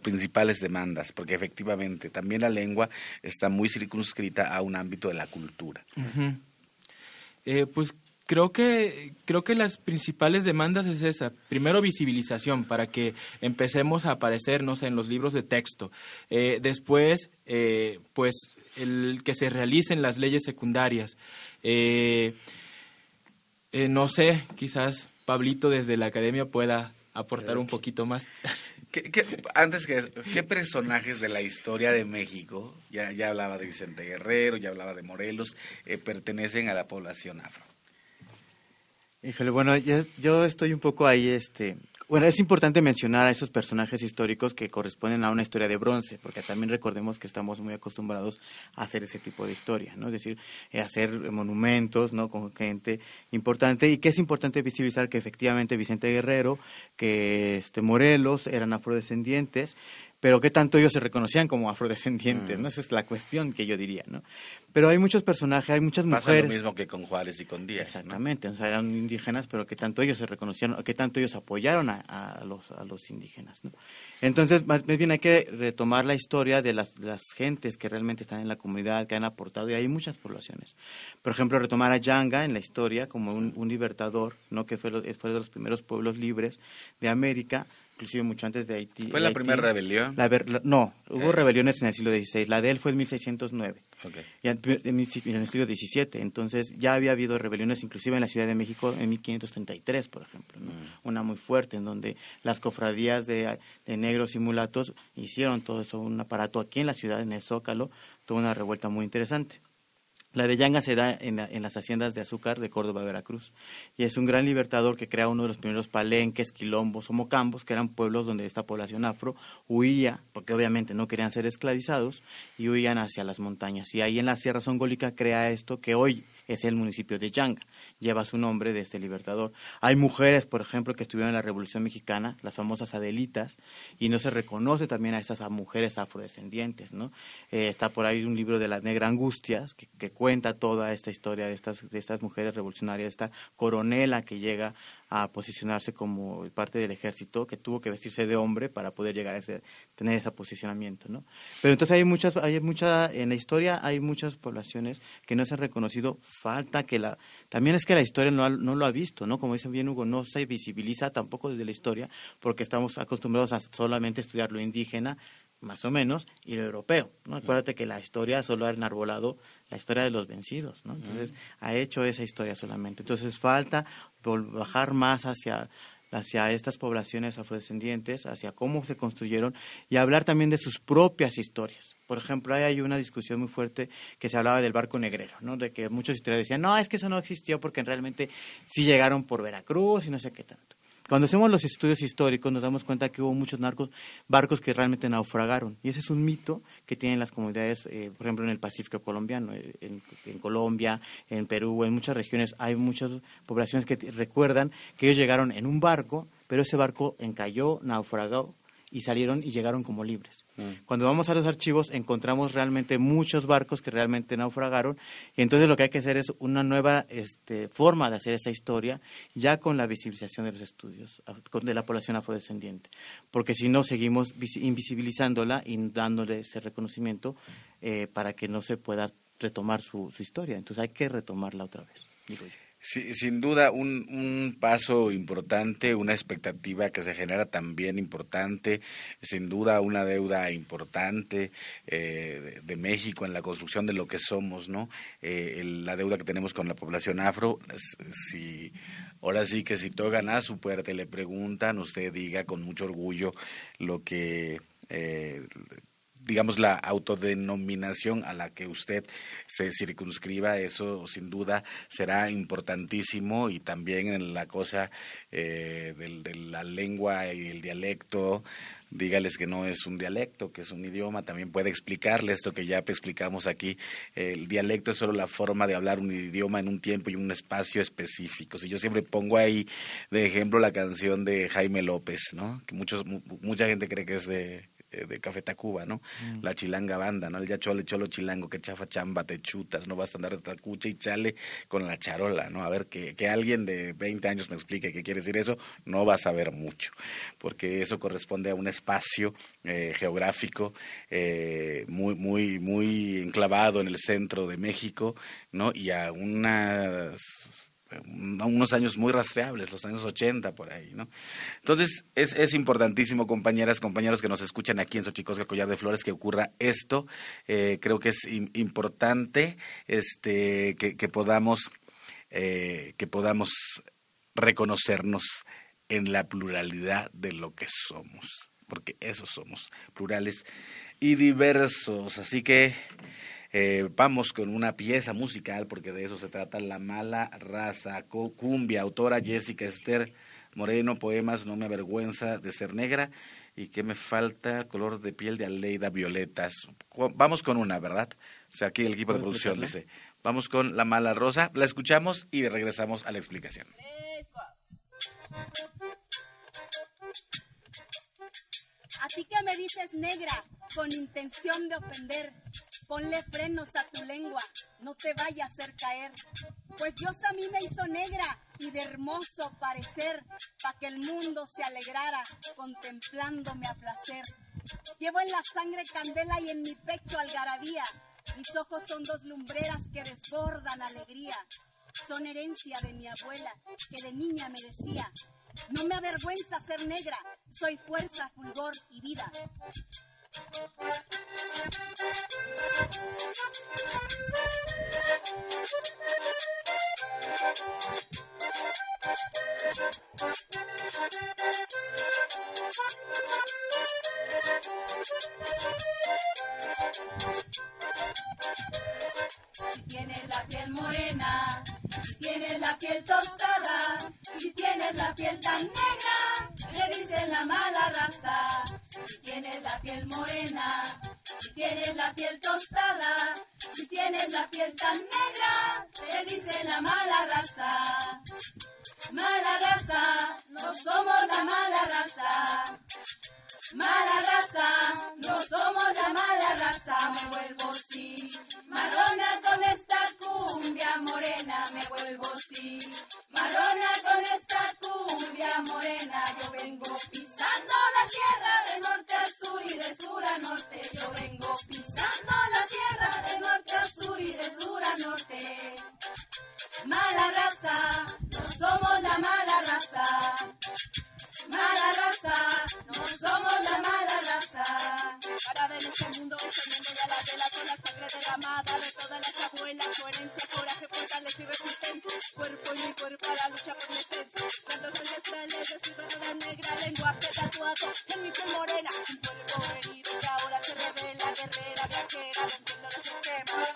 principales demandas? Porque efectivamente también la lengua está muy circunscrita a un ámbito de la cultura. Uh-huh. Pues creo que las principales demandas es esa. Primero, visibilización, para que empecemos a aparecernos en los libros de texto. Después, pues, el que se realicen las leyes secundarias. No sé, quizás Pablito desde la academia pueda aportar un poquito más. Antes que eso, ¿qué personajes de la historia de México, ya hablaba de Vicente Guerrero, ya hablaba de Morelos, pertenecen a la población afro? Híjole, bueno, yo estoy un poco ahí, Bueno, es importante mencionar a esos personajes históricos que corresponden a una historia de bronce, porque también recordemos que estamos muy acostumbrados a hacer ese tipo de historia, ¿no? Es decir, hacer monumentos, ¿no?, con gente importante, y que es importante visibilizar que efectivamente Vicente Guerrero, que Morelos eran afrodescendientes, pero qué tanto ellos se reconocían como afrodescendientes, ¿no? Esa es la cuestión que yo diría, ¿no? Pero hay muchos personajes, hay muchas mujeres... Pasa lo mismo que con Juárez y con Díaz. Exactamente, ¿no? O sea, eran indígenas, pero qué tanto ellos se reconocían, o qué tanto ellos apoyaron a los indígenas, ¿no? Entonces, más bien hay que retomar la historia de las gentes que realmente están en la comunidad, que han aportado, y hay muchas poblaciones. Por ejemplo, retomar a Yanga en la historia como un libertador, ¿no?, que fue de los primeros pueblos libres de América, inclusive mucho antes de Haití. ¿Fue la primera rebelión? No, hubo rebeliones en el siglo XVI. La de él fue en 1609, okay. Y en el siglo XVII. Entonces ya había habido rebeliones, inclusive en la Ciudad de México en 1533, por ejemplo, ¿no? Una muy fuerte, en donde las cofradías de negros y mulatos hicieron todo eso, un aparato aquí en la ciudad, en el Zócalo, toda una revuelta muy interesante. La de Yanga se da en las haciendas de azúcar de Córdoba, Veracruz. Y es un gran libertador que crea uno de los primeros palenques, quilombos o mocambos, que eran pueblos donde esta población afro huía, porque obviamente no querían ser esclavizados, y huían hacia las montañas. Y ahí en la Sierra Zongólica crea esto que hoy es el municipio de Yanga, lleva su nombre de este libertador. Hay mujeres, por ejemplo, que estuvieron en la Revolución Mexicana, las famosas Adelitas, y no se reconoce también a estas mujeres afrodescendientes, ¿no? Está por ahí un libro de la Negra Angustias, que cuenta toda esta historia de estas mujeres revolucionarias, esta coronela que llega a posicionarse como parte del ejército, que tuvo que vestirse de hombre para poder llegar tener ese posicionamiento, ¿no? Pero entonces en la historia hay muchas poblaciones que no se han reconocido. Falta que también es que la historia no lo ha visto, ¿no? Como dice bien Hugo, no se visibiliza tampoco desde la historia, porque estamos acostumbrados a solamente estudiar lo indígena, más o menos, y lo europeo, ¿no? Acuérdate que la historia solo ha enarbolado la historia de los vencidos, ¿no? Entonces, ha hecho esa historia solamente. Entonces, falta bajar más hacia estas poblaciones afrodescendientes, hacia cómo se construyeron, y hablar también de sus propias historias. Por ejemplo, ahí hay una discusión muy fuerte que se hablaba del barco negrero, ¿no? De que muchos historiadores decían, no, es que eso no existió porque realmente sí llegaron por Veracruz y no sé qué tanto. Cuando hacemos los estudios históricos nos damos cuenta que hubo muchos barcos que realmente naufragaron. Y ese es un mito que tienen las comunidades, por ejemplo, en el Pacífico colombiano, en Colombia, en Perú, en muchas regiones. Hay muchas poblaciones que recuerdan que ellos llegaron en un barco, pero ese barco encalló, naufragó y salieron y llegaron como libres. Cuando vamos a los archivos encontramos realmente muchos barcos que realmente naufragaron, y entonces lo que hay que hacer es una nueva forma de hacer esta historia, ya con la visibilización de los estudios de la población afrodescendiente, porque si no seguimos invisibilizándola y dándole ese reconocimiento para que no se pueda retomar su historia. Entonces hay que retomarla otra vez, digo yo. Sí, sin duda un paso importante, una expectativa que se genera también importante, sin duda una deuda importante de México en la construcción de lo que somos, ¿no? La deuda que tenemos con la población afro, si ahora sí que si tocan a su puerta y le preguntan, usted diga con mucho orgullo lo que... digamos, la autodenominación a la que usted se circunscriba, eso sin duda será importantísimo, y también en la cosa de la lengua y el dialecto. Dígales que no es un dialecto, que es un idioma, también puede explicarle esto que ya explicamos aquí. El dialecto es solo la forma de hablar un idioma en un tiempo y un espacio específico. Si yo siempre pongo ahí de ejemplo la canción de Jaime López, ¿no? Que mucha gente cree que es de Café Tacuba, ¿no? La chilanga banda, ¿no? El ya chole, cholo, chilango, que chafa, chamba, te chutas, no vas a andar de tacucha y chale con la charola, ¿no? A ver, que alguien de 20 años me explique qué quiere decir eso, no va a saber mucho, porque eso corresponde a un espacio geográfico muy, muy, muy enclavado en el centro de México, ¿no? Y a unos años muy rastreables, los años 80 por ahí, ¿no? Entonces es importantísimo, compañeras, compañeros que nos escuchan aquí en Xochicosca, Collar de Flores, que ocurra esto. Creo que es importante que podamos reconocernos en la pluralidad de lo que somos, porque eso somos, plurales y diversos. Así que vamos con una pieza musical, porque de eso se trata La Mala Raza, cumbia, autora Jessica Esther Moreno, poemas No Me Avergüenza de Ser Negra y ¿Qué Me Falta? Color de Piel de Aleida Violeta. Vamos con una, ¿verdad? O sea, aquí el equipo de producción dice, vamos con La Mala Rosa, la escuchamos y regresamos a la explicación. Así que me dices negra, con intención de ofender. Ponle frenos a tu lengua, no te vaya a hacer caer. Pues Dios a mí me hizo negra y de hermoso parecer, pa' que el mundo se alegrara contemplándome a placer. Llevo en la sangre candela y en mi pecho algarabía. Mis ojos son dos lumbreras que desbordan alegría. Son herencia de mi abuela, que de niña me decía: no me avergüenza ser negra, soy fuerza, fulgor y vida. Si tienes la piel morena, si tienes la piel tostada, si tienes la piel tan negra, le dicen la mala raza. Si tienes la piel morena, si tienes la piel tostada, si tienes la piel tan negra, te dicen la mala raza. Mala raza, no somos la mala raza. Mala raza, no somos la mala raza. Me vuelvo sí, marrona con esta cumbia morena. Me vuelvo sí, marrona con esta cumbia morena. Yo vengo pisando la tierra de norte a sur y de sur a norte. Yo vengo pisando la tierra de norte a sur y de sur a norte. Mala raza, no somos la mala raza. Mala raza, no somos la mala raza. Para ver este mundo, enseñando ya la tela con la sangre derramada de todas las abuelas. Coherencia, coraje, fortaleza y resistencia. Cuerpo y mi cuerpo a la lucha por mi esencia. Cuando ancestrales de ciudadana negra, lenguaje tatuado en mi piel morena. Un cuerpo herido que ahora se revela, guerrera, viajera, rompiendo los esquemas.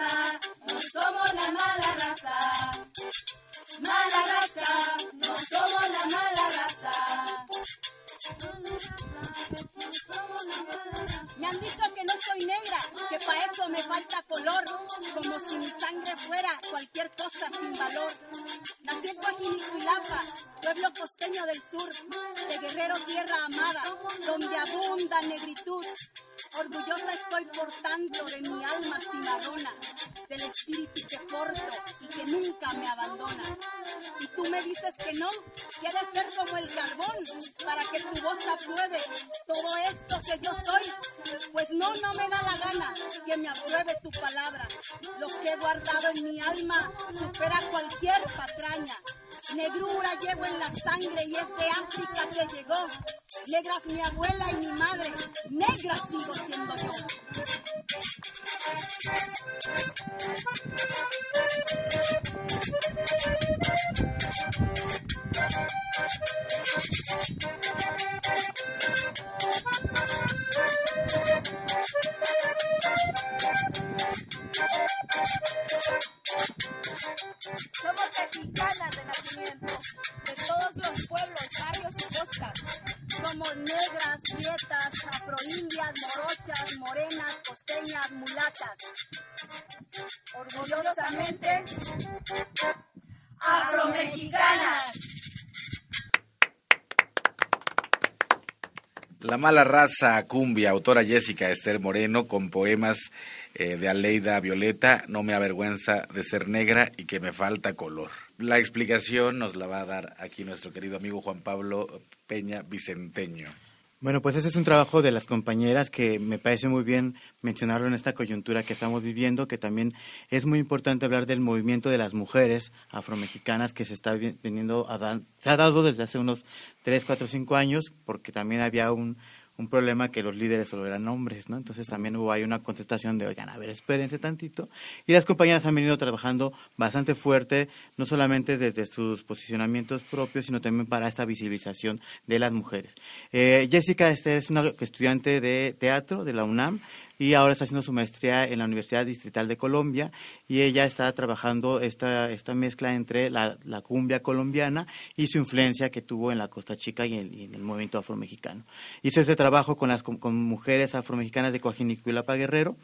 raza, no somos la mala raza. Mala raza, no somos la mala raza. Me han dicho que no soy negra, que para eso me falta color, como si mi sangre fuera cualquier cosa sin valor. Nací en Cuajinicuilapa, pueblo costeño del sur, de Guerrero tierra amada, donde abunda negritud. Orgullosa estoy por tanto de mi alma cimarrona, del espíritu que porto y que nunca me abandona. Y tú me dices que no, quieres ser como el carbón, para que tu voz apruebe todo esto que yo soy. Pues no, no me da la gana que me apruebe tu palabra. Lo que he guardado en mi alma supera cualquier patraña. Negrura llevo en la sangre y es de África que llegó. Negras mi abuela y mi madre, negra sigo siendo yo. Somos mexicanas de nacimiento, de todos los pueblos, barrios y costas. Somos negras, prietas, afroindias, morochas, morenas, costeñas, mulatas. Orgullosamente, afromexicanas. La mala raza cumbia, autora Jessica Esther Moreno, con poemas de Aleida Violeta, No me avergüenza de ser negra y que me falta color. La explicación nos la va a dar aquí nuestro querido amigo Juan Pablo Peña Vicenteño. Bueno, pues ese es un trabajo de las compañeras que me parece muy bien mencionarlo en esta coyuntura que estamos viviendo, que también es muy importante hablar del movimiento de las mujeres afromexicanas que se está viniendo a dar, se ha dado desde hace unos 3, 4, 5 años, porque también había un problema que los líderes solo eran hombres, ¿no? Entonces también hubo ahí una contestación de, oigan, a ver, espérense tantito. Y las compañeras han venido trabajando bastante fuerte, no solamente desde sus posicionamientos propios, sino también para esta visibilización de las mujeres. Jessica Esther es una estudiante de teatro de la UNAM, y ahora está haciendo su maestría en la Universidad Distrital de Colombia, y ella está trabajando esta mezcla entre la cumbia colombiana y su influencia que tuvo en la Costa Chica y en el movimiento afromexicano. Hizo este trabajo con mujeres afromexicanas de Cuajinicuilapa, Guerrero,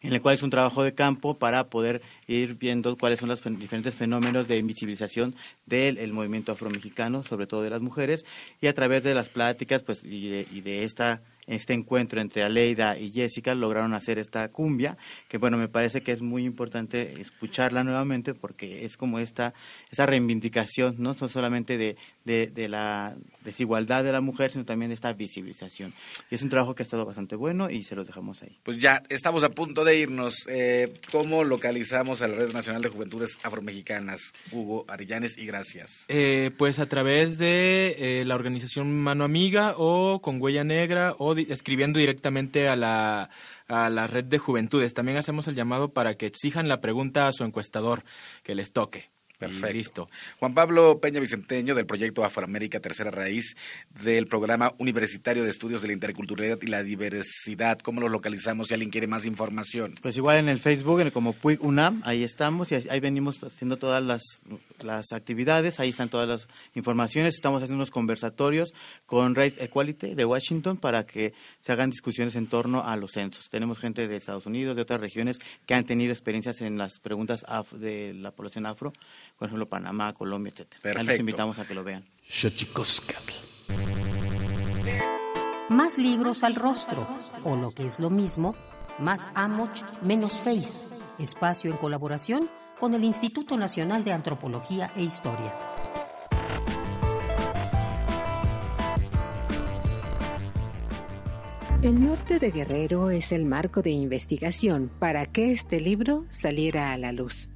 en el cual es un trabajo de campo para poder ir viendo cuáles son los diferentes fenómenos de invisibilización del movimiento afromexicano, sobre todo de las mujeres, y a través de las pláticas pues y de este encuentro entre Aleida y Jessica lograron hacer esta cumbia, que bueno, me parece que es muy importante escucharla nuevamente porque es como esta reivindicación, no solamente de la desigualdad de la mujer, sino también de esta visibilización. Y es un trabajo que ha estado bastante bueno y se los dejamos ahí. Pues ya estamos a punto de irnos. ¿Cómo localizamos a la Red Nacional de Juventudes Afromexicanas, Hugo Arellanes? Y gracias. Pues a través de la organización Mano Amiga o con Huella Negra o escribiendo directamente a la Red de Juventudes. También hacemos el llamado para que exijan la pregunta a su encuestador que les toque. Perfecto. Listo. Juan Pablo Peña Vicenteño, del proyecto Afroamérica Tercera Raíz, del Programa Universitario de Estudios de la Interculturalidad y la Diversidad. ¿Cómo los localizamos si alguien quiere más información? Pues igual en el Facebook, como PUIC UNAM, ahí estamos y ahí venimos haciendo todas las actividades, ahí están todas las informaciones. Estamos haciendo unos conversatorios con Race Equality de Washington para que se hagan discusiones en torno a los censos. Tenemos gente de Estados Unidos, de otras regiones que han tenido experiencias en las preguntas de la población afro. Por ejemplo, Panamá, Colombia, etcétera. Perfecto. Les invitamos a que lo vean. Xochikozkatl. Más libros al rostro, o lo que es lo mismo, más Amoch, menos Face. Espacio en colaboración con el Instituto Nacional de Antropología e Historia. El norte de Guerrero es el marco de investigación para que este libro saliera a la luz.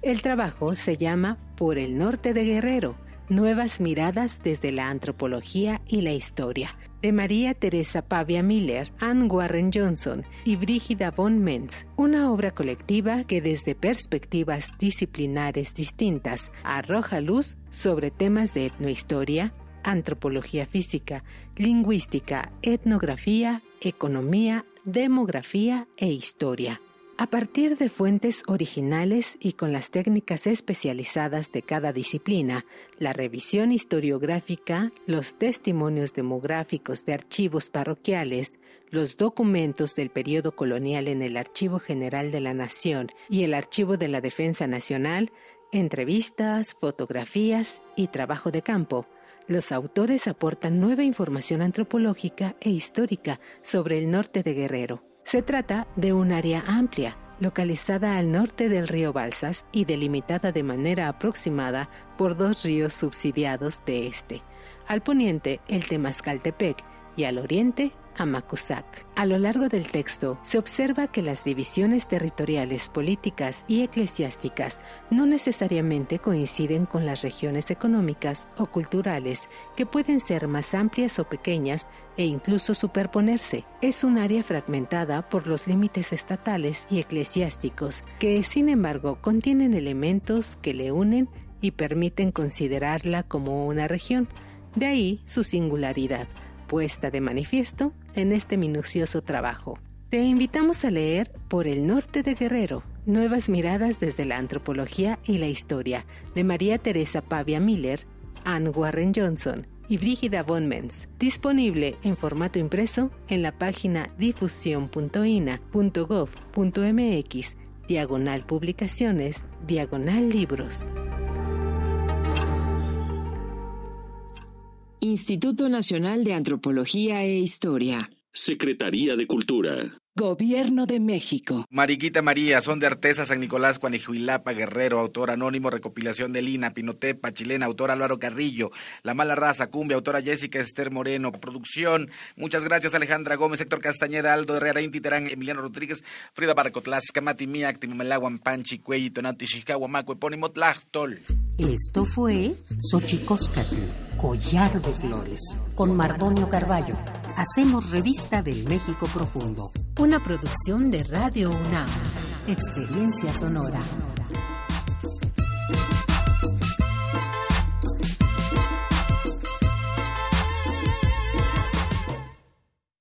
El trabajo se llama Por el Norte de Guerrero, Nuevas Miradas desde la Antropología y la Historia, de María Teresa Pavia Miller, Anne Warren Johnson y Brígida von Menz, una obra colectiva que desde perspectivas disciplinares distintas arroja luz sobre temas de etnohistoria, antropología física, lingüística, etnografía, economía, demografía e historia. A partir de fuentes originales y con las técnicas especializadas de cada disciplina, la revisión historiográfica, los testimonios demográficos de archivos parroquiales, los documentos del periodo colonial en el Archivo General de la Nación y el Archivo de la Defensa Nacional, entrevistas, fotografías y trabajo de campo, los autores aportan nueva información antropológica e histórica sobre el norte de Guerrero. Se trata de un área amplia, localizada al norte del río Balsas y delimitada de manera aproximada por dos ríos subsidiados de este. Al poniente, el Temazcaltepec, y al oriente, Amacuzac. A lo largo del texto, se observa que las divisiones territoriales, políticas y eclesiásticas no necesariamente coinciden con las regiones económicas o culturales, que pueden ser más amplias o pequeñas e incluso superponerse. Es un área fragmentada por los límites estatales y eclesiásticos, que sin embargo contienen elementos que le unen y permiten considerarla como una región, de ahí su singularidad, puesta de manifiesto en este minucioso trabajo. Te invitamos a leer Por el Norte de Guerrero, Nuevas Miradas desde la Antropología y la Historia, de María Teresa Pavia Miller, Anne Warren Johnson y Brígida von Menz, disponible en formato impreso en la página difusión.ina.gov.mx/publicaciones/libros. Instituto Nacional de Antropología e Historia. Secretaría de Cultura. Gobierno de México. Mariquita María, son de Artesa, San Nicolás, Cuajinicuilapa, Guerrero. Autor anónimo, recopilación de Lina, Pinotepa, chilena. Autor Álvaro Carrillo, La Mala Raza, cumbia. Autora Jessica Esther Moreno. Producción, muchas gracias Alejandra Gómez, Héctor Castañeda, Aldo Herrera, Inti Terán, Emiliano Rodríguez, Frida Barcotlas, Camati Miak, Timimelaguan, Panchi, Cuelli, Tonati, Chicago, Maco, Epónimo, Tlachtol. Esto fue Xochikozkatl, Collar de Flores, con Mardonio Carballo. Hacemos Revista del México Profundo. Una producción de Radio UNAM. Experiencia sonora.